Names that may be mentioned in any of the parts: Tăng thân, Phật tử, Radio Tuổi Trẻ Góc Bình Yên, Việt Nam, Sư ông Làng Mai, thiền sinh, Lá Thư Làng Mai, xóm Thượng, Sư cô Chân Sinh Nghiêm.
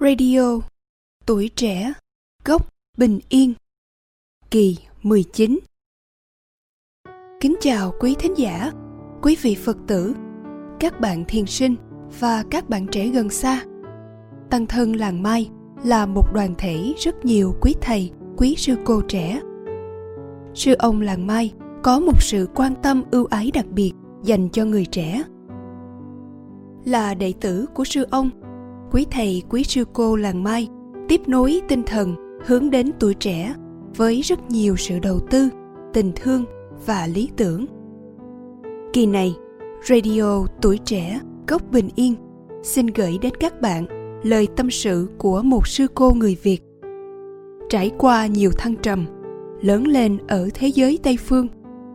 Radio Tuổi Trẻ Góc Bình Yên Kỳ 19. Kính chào quý thính giả, quý vị Phật tử, các bạn thiền sinh và các bạn trẻ gần xa. Tăng thân Làng Mai là một đoàn thể rất nhiều quý thầy, quý sư cô trẻ. Sư ông Làng Mai có một sự quan tâm ưu ái đặc biệt dành cho người trẻ. Là đệ tử của sư ông, quý thầy, quý sư cô Làng Mai tiếp nối tinh thần hướng đến tuổi trẻ với rất nhiều sự đầu tư, tình thương và lý tưởng. Kỳ này, Radio Tuổi Trẻ Góc Bình Yên xin gửi đến các bạn lời tâm sự của một sư cô người Việt. Trải qua nhiều thăng trầm, lớn lên ở thế giới Tây Phương,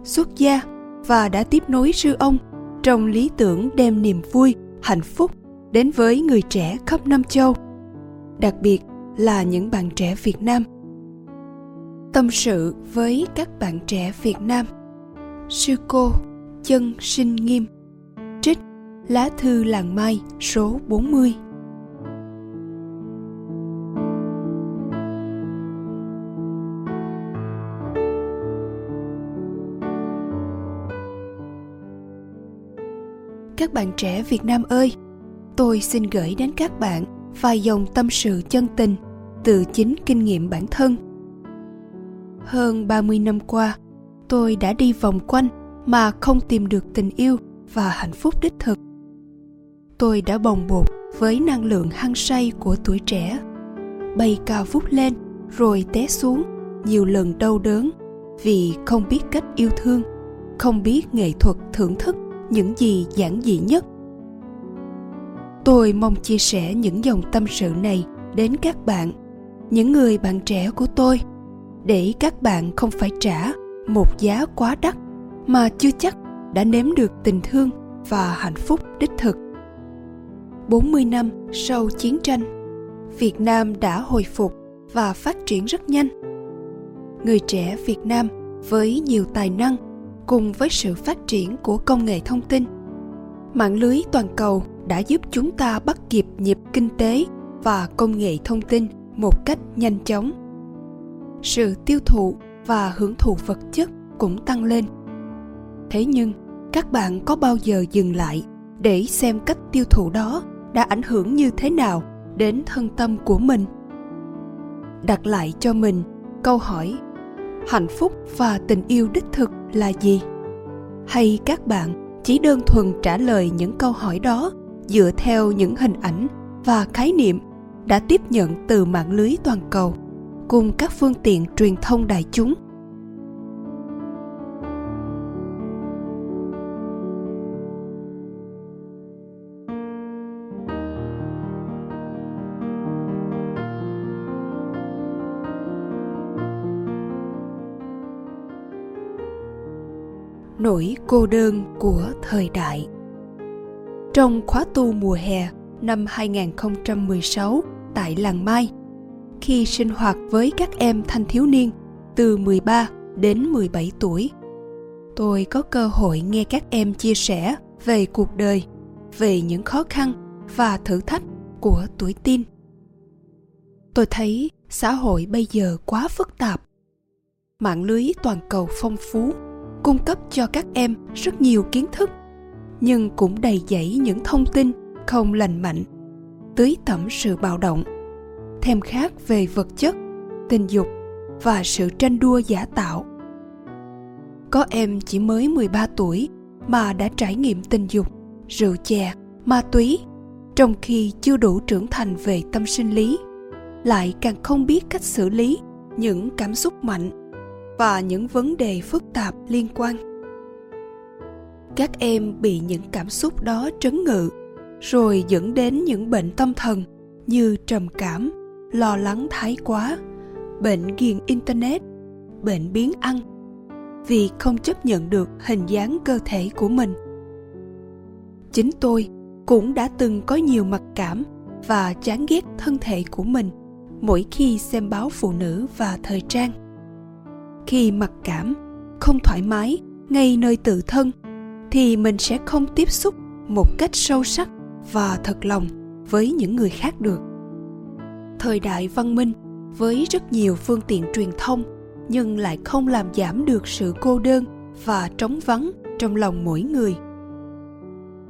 xuất gia và đã tiếp nối sư ông trong lý tưởng đem niềm vui, hạnh phúc đến với người trẻ khắp năm châu, đặc biệt là những bạn trẻ Việt Nam. Tâm sự với các bạn trẻ Việt Nam, Sư cô Chân Sinh Nghiêm, trích Lá Thư Làng Mai số 40. Các bạn trẻ Việt Nam ơi, tôi xin gửi đến các bạn vài dòng tâm sự chân tình từ chính kinh nghiệm bản thân. Hơn 30 năm qua, tôi đã đi vòng quanh mà không tìm được tình yêu và hạnh phúc đích thực. Tôi đã bồng bột với năng lượng hăng say của tuổi trẻ, bay cao vút lên rồi té xuống, nhiều lần đau đớn vì không biết cách yêu thương, không biết nghệ thuật thưởng thức những gì giản dị nhất. Tôi mong chia sẻ những dòng tâm sự này đến các bạn, những người bạn trẻ của tôi, để các bạn không phải trả một giá quá đắt mà chưa chắc đã nếm được tình thương và hạnh phúc đích thực. 40 năm sau chiến tranh, Việt Nam đã hồi phục và phát triển rất nhanh. Người trẻ Việt Nam với nhiều tài năng cùng với sự phát triển của công nghệ thông tin, mạng lưới toàn cầu đã giúp chúng ta bắt kịp nhịp kinh tế và công nghệ thông tin một cách nhanh chóng. Sự tiêu thụ và hưởng thụ vật chất cũng tăng lên. Thế nhưng, các bạn có bao giờ dừng lại để xem cách tiêu thụ đó đã ảnh hưởng như thế nào đến thân tâm của mình? Đặt lại cho mình câu hỏi, hạnh phúc và tình yêu đích thực là gì? Hay các bạn chỉ đơn thuần trả lời những câu hỏi đó dựa theo những hình ảnh và khái niệm đã tiếp nhận từ mạng lưới toàn cầu cùng các phương tiện truyền thông đại chúng? Nỗi cô đơn của thời đại. Trong khóa tu mùa hè năm 2016 tại Làng Mai, khi sinh hoạt với các em thanh thiếu niên từ 13 đến 17 tuổi, tôi có cơ hội nghe các em chia sẻ về cuộc đời, về những khó khăn và thử thách của tuổi teen. Tôi thấy xã hội bây giờ quá phức tạp. Mạng lưới toàn cầu phong phú, cung cấp cho các em rất nhiều kiến thức, nhưng cũng đầy dẫy những thông tin không lành mạnh, tưới tẩm sự bạo động, thèm khát về vật chất, tình dục và sự tranh đua giả tạo. Có em chỉ mới 13 tuổi mà đã trải nghiệm tình dục, rượu chè, ma túy, trong khi chưa đủ trưởng thành về tâm sinh lý, lại càng không biết cách xử lý những cảm xúc mạnh và những vấn đề phức tạp liên quan. Các em bị những cảm xúc đó trấn ngự, rồi dẫn đến những bệnh tâm thần như trầm cảm, lo lắng thái quá, bệnh ghiền internet, bệnh biếng ăn, vì không chấp nhận được hình dáng cơ thể của mình. Chính tôi cũng đã từng có nhiều mặc cảm và chán ghét thân thể của mình mỗi khi xem báo phụ nữ và thời trang. Khi mặc cảm, không thoải mái ngay nơi tự thân, thì mình sẽ không tiếp xúc một cách sâu sắc và thật lòng với những người khác được. thời đại văn minh với rất nhiều phương tiện truyền thông, nhưng lại không làm giảm được sự cô đơn và trống vắng trong lòng mỗi người.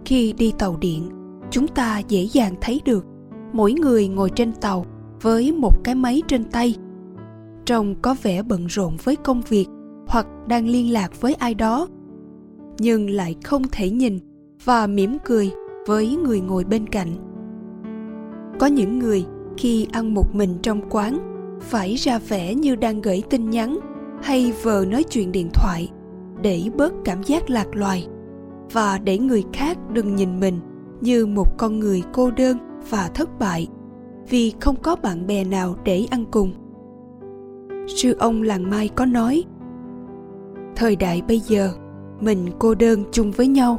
Khi đi tàu điện, chúng ta dễ dàng thấy được mỗi người ngồi trên tàu với một cái máy trên tay, trông có vẻ bận rộn với công việc hoặc đang liên lạc với ai đó, nhưng lại không thể nhìn và mỉm cười với người ngồi bên cạnh. Có những người khi ăn một mình trong quán phải ra vẻ như đang gửi tin nhắn hay vờ nói chuyện điện thoại để bớt cảm giác lạc loài và để người khác đừng nhìn mình như một con người cô đơn và thất bại vì không có bạn bè nào để ăn cùng. Sư ông Làng Mai có nói: thời đại bây giờ mình cô đơn chung với nhau,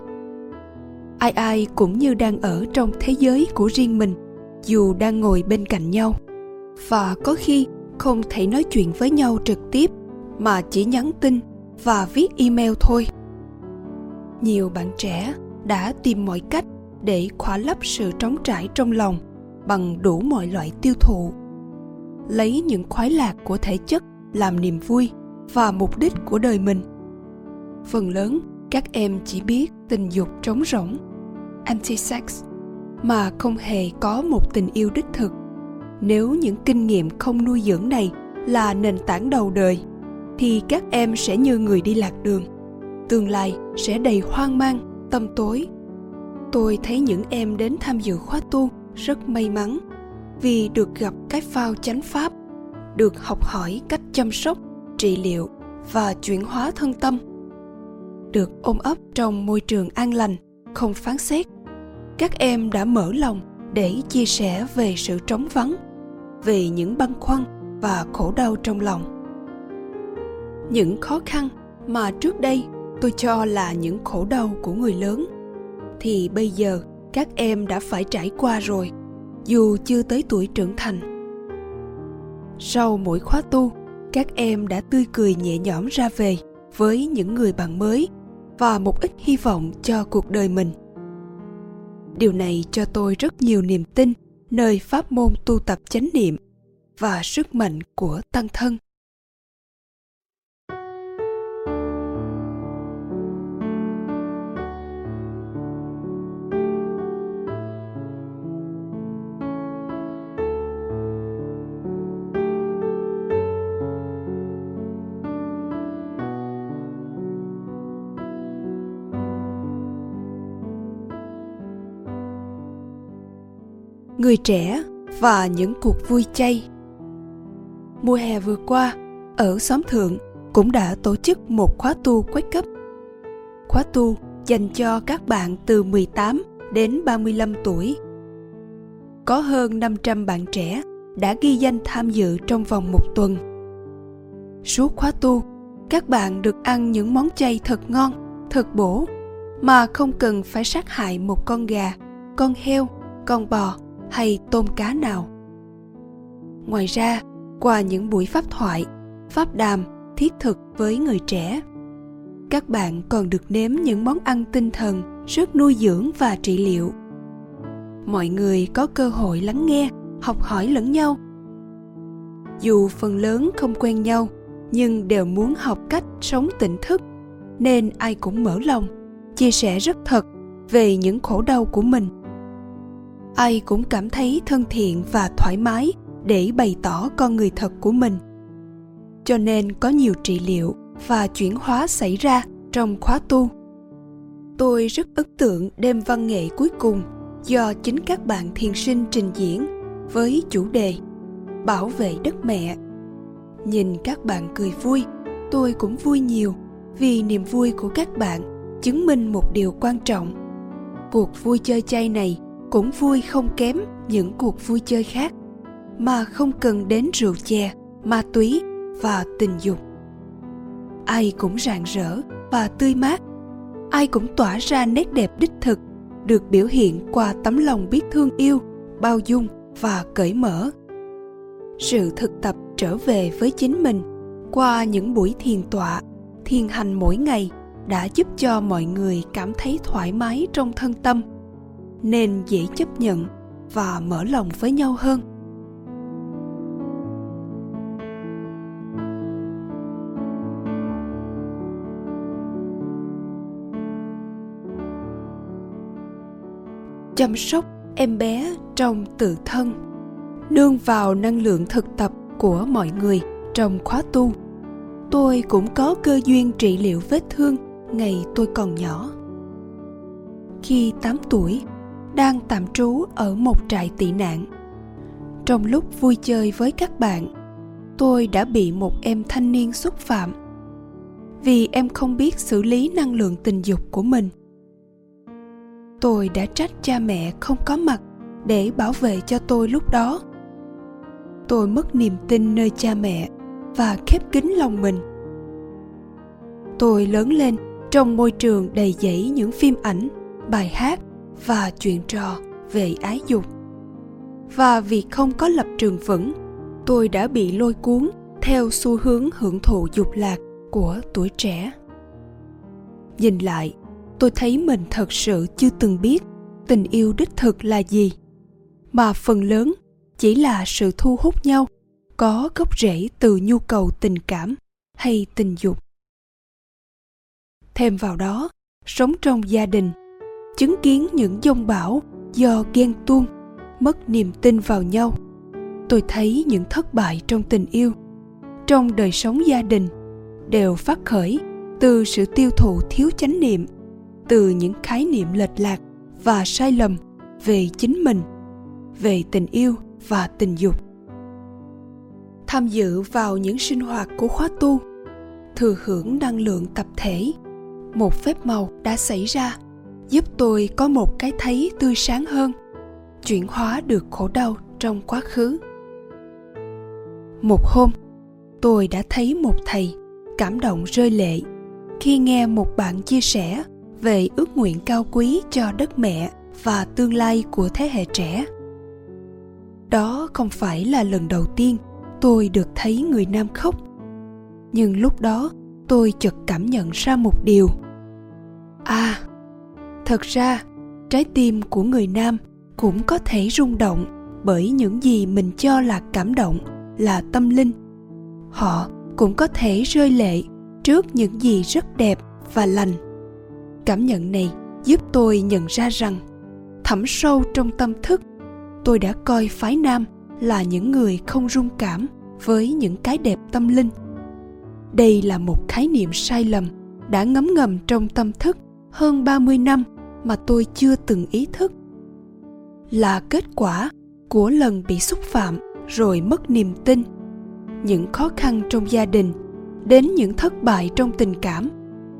ai ai cũng như đang ở trong thế giới của riêng mình dù đang ngồi bên cạnh nhau, và có khi không thể nói chuyện với nhau trực tiếp mà chỉ nhắn tin và viết email thôi. Nhiều bạn trẻ đã tìm mọi cách để khỏa lấp sự trống trải trong lòng bằng đủ mọi loại tiêu thụ, lấy những khoái lạc của thể chất làm niềm vui và mục đích của đời mình. Phần lớn các em chỉ biết tình dục trống rỗng, anti-sex, mà không hề có một tình yêu đích thực. Nếu những kinh nghiệm không nuôi dưỡng này là nền tảng đầu đời, thì các em sẽ như người đi lạc đường, tương lai sẽ đầy hoang mang, tâm tối. Tôi thấy những em đến tham dự khóa tu rất may mắn vì được gặp cái phao chánh pháp, được học hỏi cách chăm sóc, trị liệu và chuyển hóa thân tâm, được ôm ấp trong môi trường an lành, không phán xét. Các em đã mở lòng để chia sẻ về sự trống vắng, về những băn khoăn và khổ đau trong lòng. Những khó khăn mà trước đây tôi cho là những khổ đau của người lớn, thì bây giờ các em đã phải trải qua rồi, dù chưa tới tuổi trưởng thành. Sau mỗi khóa tu, các em đã tươi cười nhẹ nhõm ra về với những người bạn mới và một ít hy vọng cho cuộc đời mình. Điều này cho tôi rất nhiều niềm tin nơi pháp môn tu tập chánh niệm và sức mạnh của tăng thân. Người trẻ và những cuộc vui chay. Mùa hè vừa qua, ở xóm Thượng cũng đã tổ chức một khóa tu Wake Up. Khóa tu dành cho các bạn từ 18 đến 35 tuổi. Có hơn 500 bạn trẻ đã ghi danh tham dự trong vòng một tuần. Suốt khóa tu, các bạn được ăn những món chay thật ngon, thật bổ, mà không cần phải sát hại một con gà, con heo, con bò hay tôm cá nào. Ngoài ra, qua những buổi pháp thoại, pháp đàm thiết thực với người trẻ, các bạn còn được nếm những món ăn tinh thần rất nuôi dưỡng và trị liệu. Mọi người có cơ hội lắng nghe, học hỏi lẫn nhau. Dù phần lớn không quen nhau, nhưng đều muốn học cách sống tỉnh thức, nên ai cũng mở lòng, chia sẻ rất thật về những khổ đau của mình. Ai cũng cảm thấy thân thiện và thoải mái để bày tỏ con người thật của mình. Cho nên có nhiều trị liệu và chuyển hóa xảy ra trong khóa tu. Tôi rất ấn tượng đêm văn nghệ cuối cùng do chính các bạn thiền sinh trình diễn với chủ đề Bảo vệ đất mẹ. Nhìn các bạn cười vui, tôi cũng vui nhiều vì niềm vui của các bạn chứng minh một điều quan trọng. Cuộc vui chơi chay này cũng vui không kém những cuộc vui chơi khác mà không cần đến rượu chè, ma túy và tình dục. Ai cũng rạng rỡ và tươi mát, ai cũng tỏa ra nét đẹp đích thực được biểu hiện qua tấm lòng biết thương yêu, bao dung và cởi mở. Sự thực tập trở về với chính mình qua những buổi thiền tọa, thiền hành mỗi ngày đã giúp cho mọi người cảm thấy thoải mái trong thân tâm, nên dễ chấp nhận và mở lòng với nhau hơn. chăm sóc em bé trong tự thân, nương vào năng lượng thực tập của mọi người trong khóa tu. Tôi cũng có cơ duyên trị liệu vết thương ngày tôi còn nhỏ. Khi 8 tuổi, đang tạm trú ở một trại tị nạn. Trong lúc vui chơi với các bạn, tôi đã bị một em thanh niên xúc phạm vì em không biết xử lý năng lượng tình dục của mình. Tôi đã trách cha mẹ không có mặt để bảo vệ cho tôi lúc đó. Tôi mất niềm tin nơi cha mẹ và khép kín lòng mình. Tôi lớn lên trong môi trường đầy dẫy những phim ảnh, bài hát và chuyện trò về ái dục. Và vì không có lập trường vững, tôi đã bị lôi cuốn theo xu hướng hưởng thụ dục lạc của tuổi trẻ. Nhìn lại, tôi thấy mình thật sự chưa từng biết tình yêu đích thực là gì, mà phần lớn chỉ là sự thu hút nhau có gốc rễ từ nhu cầu tình cảm hay tình dục. Thêm vào đó, sống trong gia đình, chứng kiến những dông bão do ghen tuông, mất niềm tin vào nhau, tôi thấy những thất bại trong tình yêu, trong đời sống gia đình đều phát khởi từ sự tiêu thụ thiếu chánh niệm, từ những khái niệm lệch lạc và sai lầm về chính mình, về tình yêu và tình dục. Tham dự vào những sinh hoạt của khóa tu, thừa hưởng năng lượng tập thể, một phép màu đã xảy ra, giúp tôi có một cái thấy tươi sáng hơn, chuyển hóa được khổ đau trong quá khứ. Một hôm, tôi đã thấy một thầy cảm động rơi lệ khi nghe một bạn chia sẻ về ước nguyện cao quý cho đất mẹ và tương lai của thế hệ trẻ. Đó không phải là lần đầu tiên tôi được thấy người nam khóc, nhưng lúc đó tôi chợt cảm nhận ra một điều. Thật ra, trái tim của người nam cũng có thể rung động bởi những gì mình cho là cảm động, là tâm linh. Họ cũng có thể rơi lệ trước những gì rất đẹp và lành. Cảm nhận này giúp tôi nhận ra rằng, thẳm sâu trong tâm thức, tôi đã coi phái nam là những người không rung cảm với những cái đẹp tâm linh. Đây là một khái niệm sai lầm đã ngấm ngầm trong tâm thức hơn 30 năm mà tôi chưa từng ý thức. Là kết quả của lần bị xúc phạm rồi mất niềm tin, những khó khăn trong gia đình, đến những thất bại trong tình cảm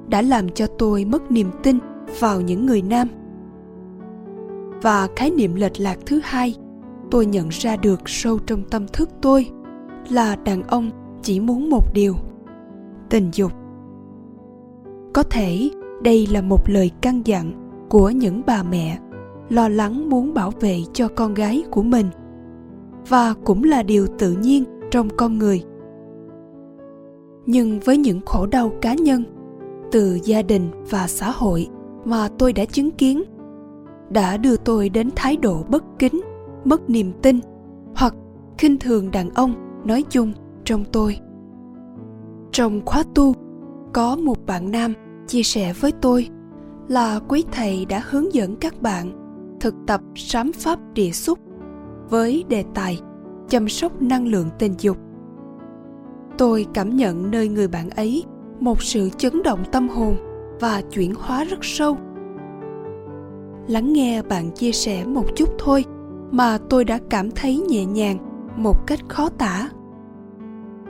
đã làm cho tôi mất niềm tin vào những người nam. Và khái niệm lệch lạc thứ hai tôi nhận ra được sâu trong tâm thức tôi là đàn ông chỉ muốn một điều: tình dục. Có thể đây là một lời căn dặn của những bà mẹ lo lắng muốn bảo vệ cho con gái của mình, và cũng là điều tự nhiên trong con người. Nhưng với những khổ đau cá nhân từ gia đình và xã hội mà tôi đã chứng kiến đã đưa tôi đến thái độ bất kính, mất niềm tin hoặc khinh thường đàn ông nói chung trong tôi. Trong khóa tu, có một bạn nam chia sẻ với tôi là quý thầy đã hướng dẫn các bạn thực tập sám pháp địa xúc với đề tài chăm sóc năng lượng tình dục. Tôi cảm nhận nơi người bạn ấy một sự chấn động tâm hồn và chuyển hóa rất sâu. Lắng nghe bạn chia sẻ một chút thôi mà tôi đã cảm thấy nhẹ nhàng một cách khó tả.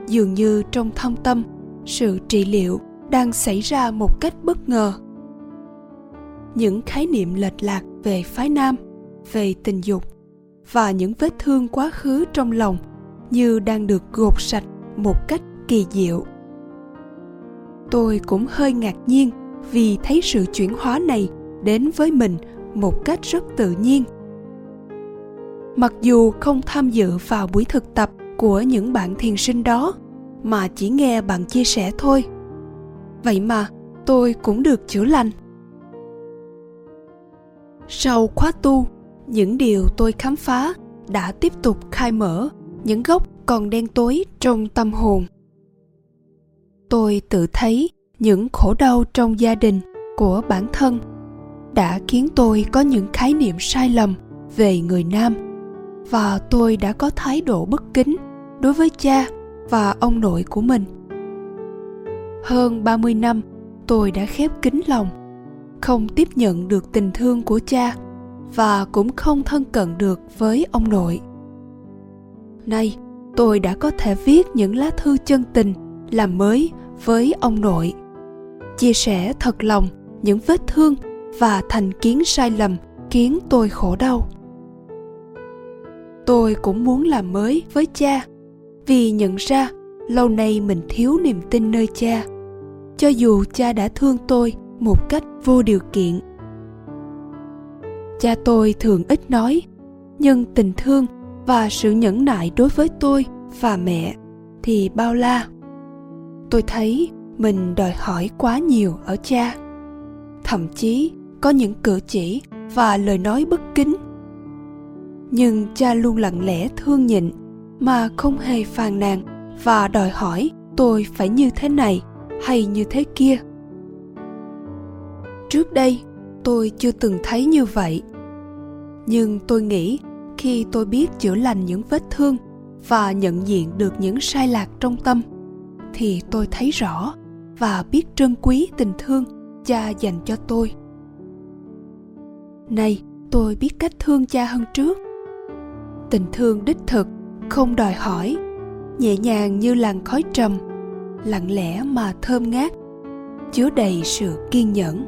Dường như trong thâm tâm, sự trị liệu đang xảy ra một cách bất ngờ. Những khái niệm lệch lạc về phái nam, về tình dục và những vết thương quá khứ trong lòng như đang được gột sạch một cách kỳ diệu. Tôi cũng hơi ngạc nhiên vì thấy sự chuyển hóa này đến với mình một cách rất tự nhiên. Mặc dù không tham dự vào buổi thực tập của những bạn thiền sinh đó mà chỉ nghe bạn chia sẻ thôi, vậy mà tôi cũng được chữa lành. Sau khóa tu, những điều tôi khám phá đã tiếp tục khai mở những góc còn đen tối trong tâm hồn. Tôi tự thấy những khổ đau trong gia đình của bản thân, đã khiến tôi có những khái niệm sai lầm về người nam, và tôi đã có thái độ bất kính đối với cha và ông nội của mình. Hơn 30 năm, tôi đã khép kín lòng, không tiếp nhận được tình thương của cha và cũng không thân cận được với ông nội. Nay, tôi đã có thể viết những lá thư chân tình làm mới với ông nội, chia sẻ thật lòng những vết thương và thành kiến sai lầm khiến tôi khổ đau. Tôi cũng muốn làm mới với cha, vì nhận ra lâu nay mình thiếu niềm tin nơi cha, cho dù cha đã thương tôi một cách vô điều kiện. Cha tôi thường ít nói, nhưng tình thương và sự nhẫn nại đối với tôi và mẹ thì bao la. Tôi thấy mình đòi hỏi quá nhiều ở cha. Thậm chí có những cử chỉ và lời nói bất kính. Nhưng cha luôn lặng lẽ thương nhịn mà không hề phàn nàn và đòi hỏi tôi phải như thế này hay như thế kia. Trước đây tôi chưa từng thấy như vậy. Nhưng tôi nghĩ khi tôi biết chữa lành những vết thương và nhận diện được những sai lạc trong tâm, thì tôi thấy rõ và biết trân quý tình thương cha dành cho tôi. Nay tôi biết cách thương cha hơn trước. Tình thương đích thực, không đòi hỏi, nhẹ nhàng như làn khói trầm, lặng lẽ mà thơm ngát, chứa đầy sự kiên nhẫn.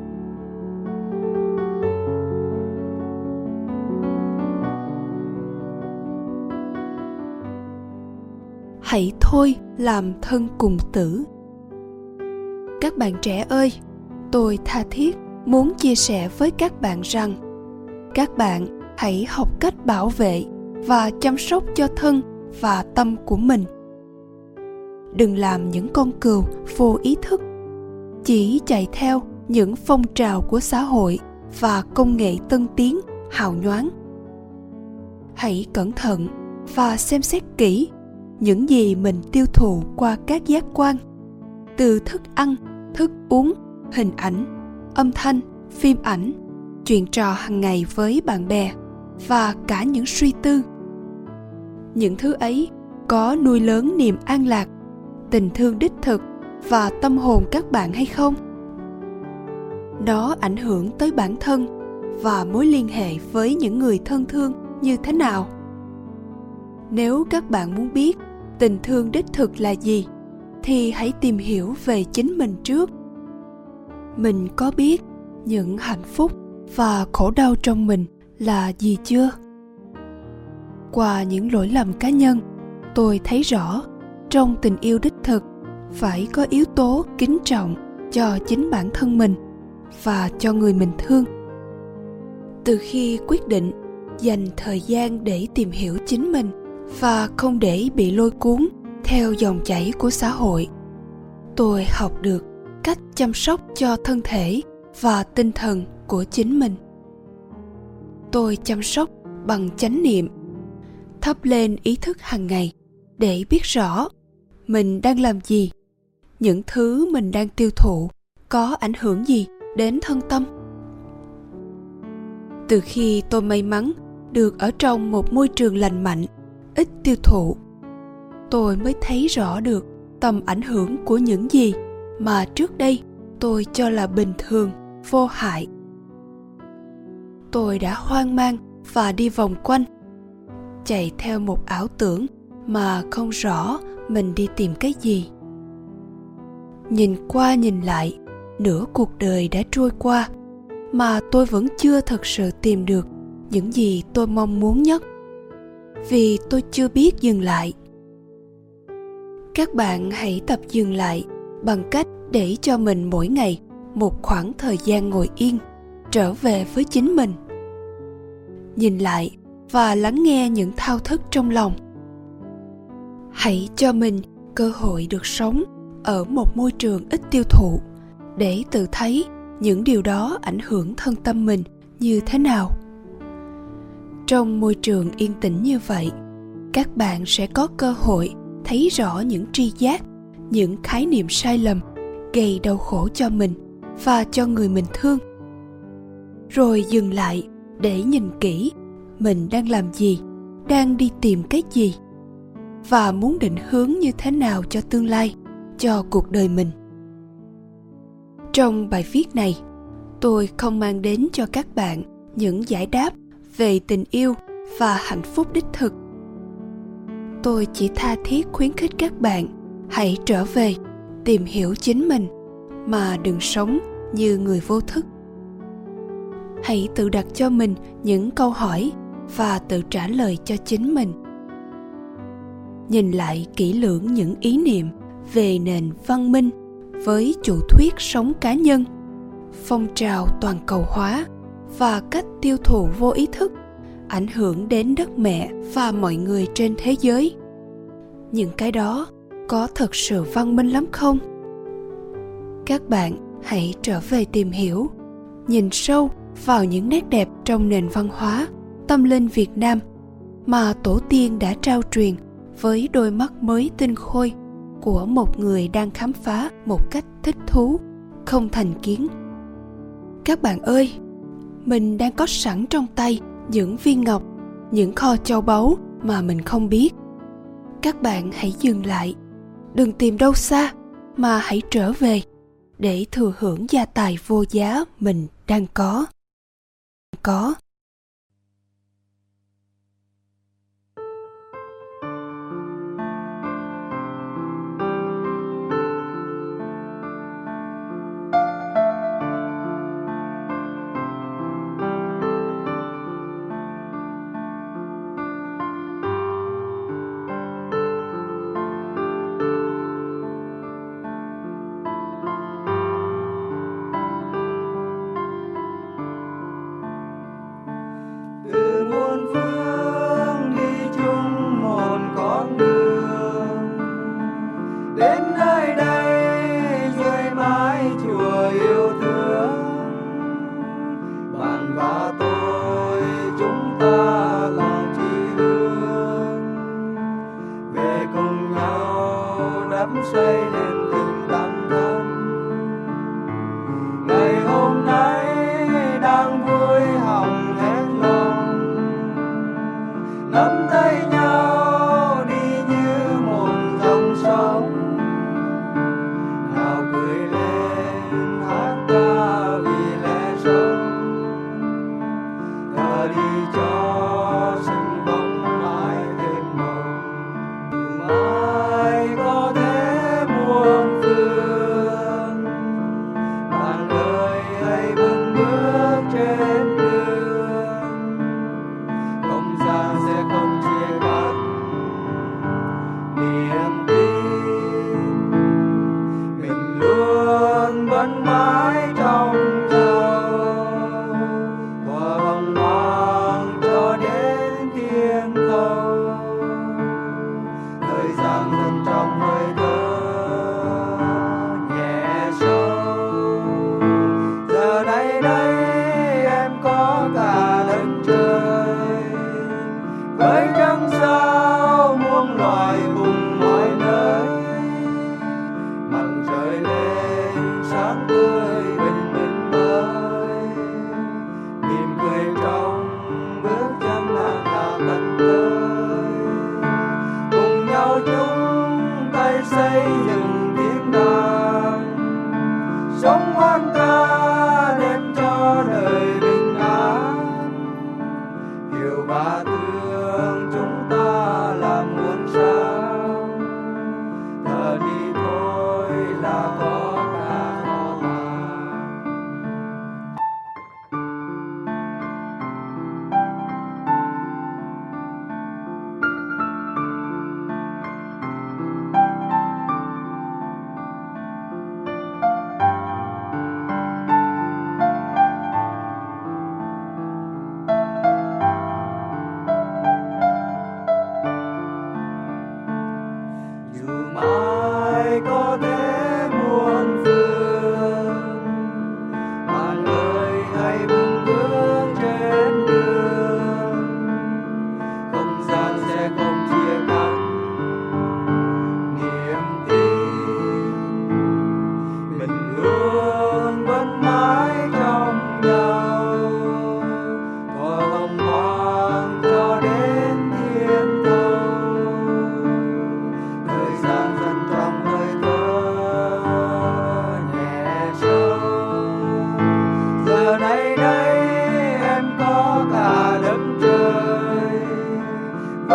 Hãy thôi làm thân cùng tử. Các bạn trẻ ơi, tôi tha thiết muốn chia sẻ với các bạn rằng các bạn hãy học cách bảo vệ và chăm sóc cho thân và tâm của mình. Đừng làm những con cừu vô ý thức, chỉ chạy theo những phong trào của xã hội và công nghệ tân tiến hào nhoáng. Hãy cẩn thận và xem xét kỹ những gì mình tiêu thụ qua các giác quan, từ thức ăn, thức uống, hình ảnh, âm thanh, phim ảnh, chuyện trò hàng ngày với bạn bè và cả những suy tư. Những thứ ấy có nuôi lớn niềm an lạc, tình thương đích thực và tâm hồn các bạn hay không? Nó ảnh hưởng tới bản thân và mối liên hệ với những người thân thương như thế nào? Nếu các bạn muốn biết tình thương đích thực là gì, thì hãy tìm hiểu về chính mình trước. Mình có biết những hạnh phúc và khổ đau trong mình là gì chưa? Qua những lỗi lầm cá nhân, tôi thấy rõ trong tình yêu đích thực phải có yếu tố kính trọng cho chính bản thân mình và cho người mình thương. Từ khi quyết định dành thời gian để tìm hiểu chính mình và không để bị lôi cuốn theo dòng chảy của xã hội, tôi học được cách chăm sóc cho thân thể và tinh thần của chính mình. Tôi chăm sóc bằng chánh niệm, thắp lên ý thức hàng ngày để biết rõ mình đang làm gì, những thứ mình đang tiêu thụ có ảnh hưởng gì đến thân tâm. Từ khi tôi may mắn được ở trong một môi trường lành mạnh, ít tiêu thụ, tôi mới thấy rõ được tầm ảnh hưởng của những gì mà trước đây tôi cho là bình thường, vô hại. Tôi đã hoang mang và đi vòng quanh, chạy theo một ảo tưởng mà không rõ mình đi tìm cái gì. Nhìn qua nhìn lại, nửa cuộc đời đã trôi qua mà tôi vẫn chưa thật sự tìm được những gì tôi mong muốn nhất, vì tôi chưa biết dừng lại. Các bạn hãy tập dừng lại bằng cách để cho mình mỗi ngày một khoảng thời gian ngồi yên, trở về với chính mình. Nhìn lại và lắng nghe những thao thức trong lòng. Hãy cho mình cơ hội được sống ở một môi trường ít tiêu thụ để tự thấy những điều đó ảnh hưởng thân tâm mình như thế nào. Trong môi trường yên tĩnh như vậy, các bạn sẽ có cơ hội thấy rõ những tri giác, những khái niệm sai lầm gây đau khổ cho mình và cho người mình thương. rồi dừng lại để nhìn kỹ mình đang làm gì, đang đi tìm cái gì và muốn định hướng như thế nào cho tương lai, cho cuộc đời mình. Trong bài viết này, tôi không mang đến cho các bạn những giải đáp về tình yêu và hạnh phúc đích thực. Tôi chỉ tha thiết khuyến khích các bạn hãy trở về tìm hiểu chính mình mà đừng sống như người vô thức. Hãy tự đặt cho mình những câu hỏi và tự trả lời cho chính mình. Nhìn lại kỹ lưỡng những ý niệm về nền văn minh với chủ thuyết sống cá nhân, phong trào toàn cầu hóa và cách tiêu thụ vô ý thức ảnh hưởng đến đất mẹ và mọi người trên thế giới. Những cái đó có thật sự văn minh lắm không? Các bạn hãy trở về tìm hiểu, nhìn sâu vào những nét đẹp trong nền văn hóa, tâm linh Việt Nam mà tổ tiên đã trao truyền với đôi mắt mới tinh khôi của một người đang khám phá một cách thích thú, không thành kiến. Các bạn ơi, mình đang có sẵn trong tay những viên ngọc, những kho châu báu mà mình không biết. Các bạn hãy dừng lại, đừng tìm đâu xa mà hãy trở về để thừa hưởng gia tài vô giá mình đang có. Ba thương chúng ta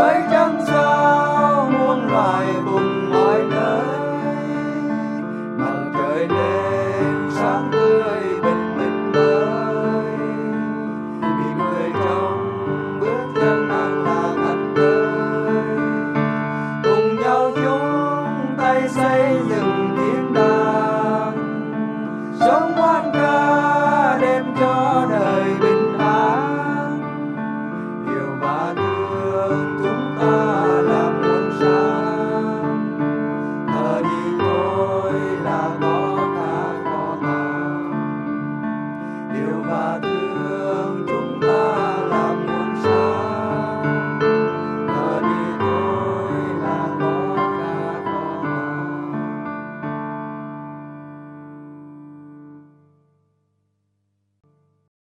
với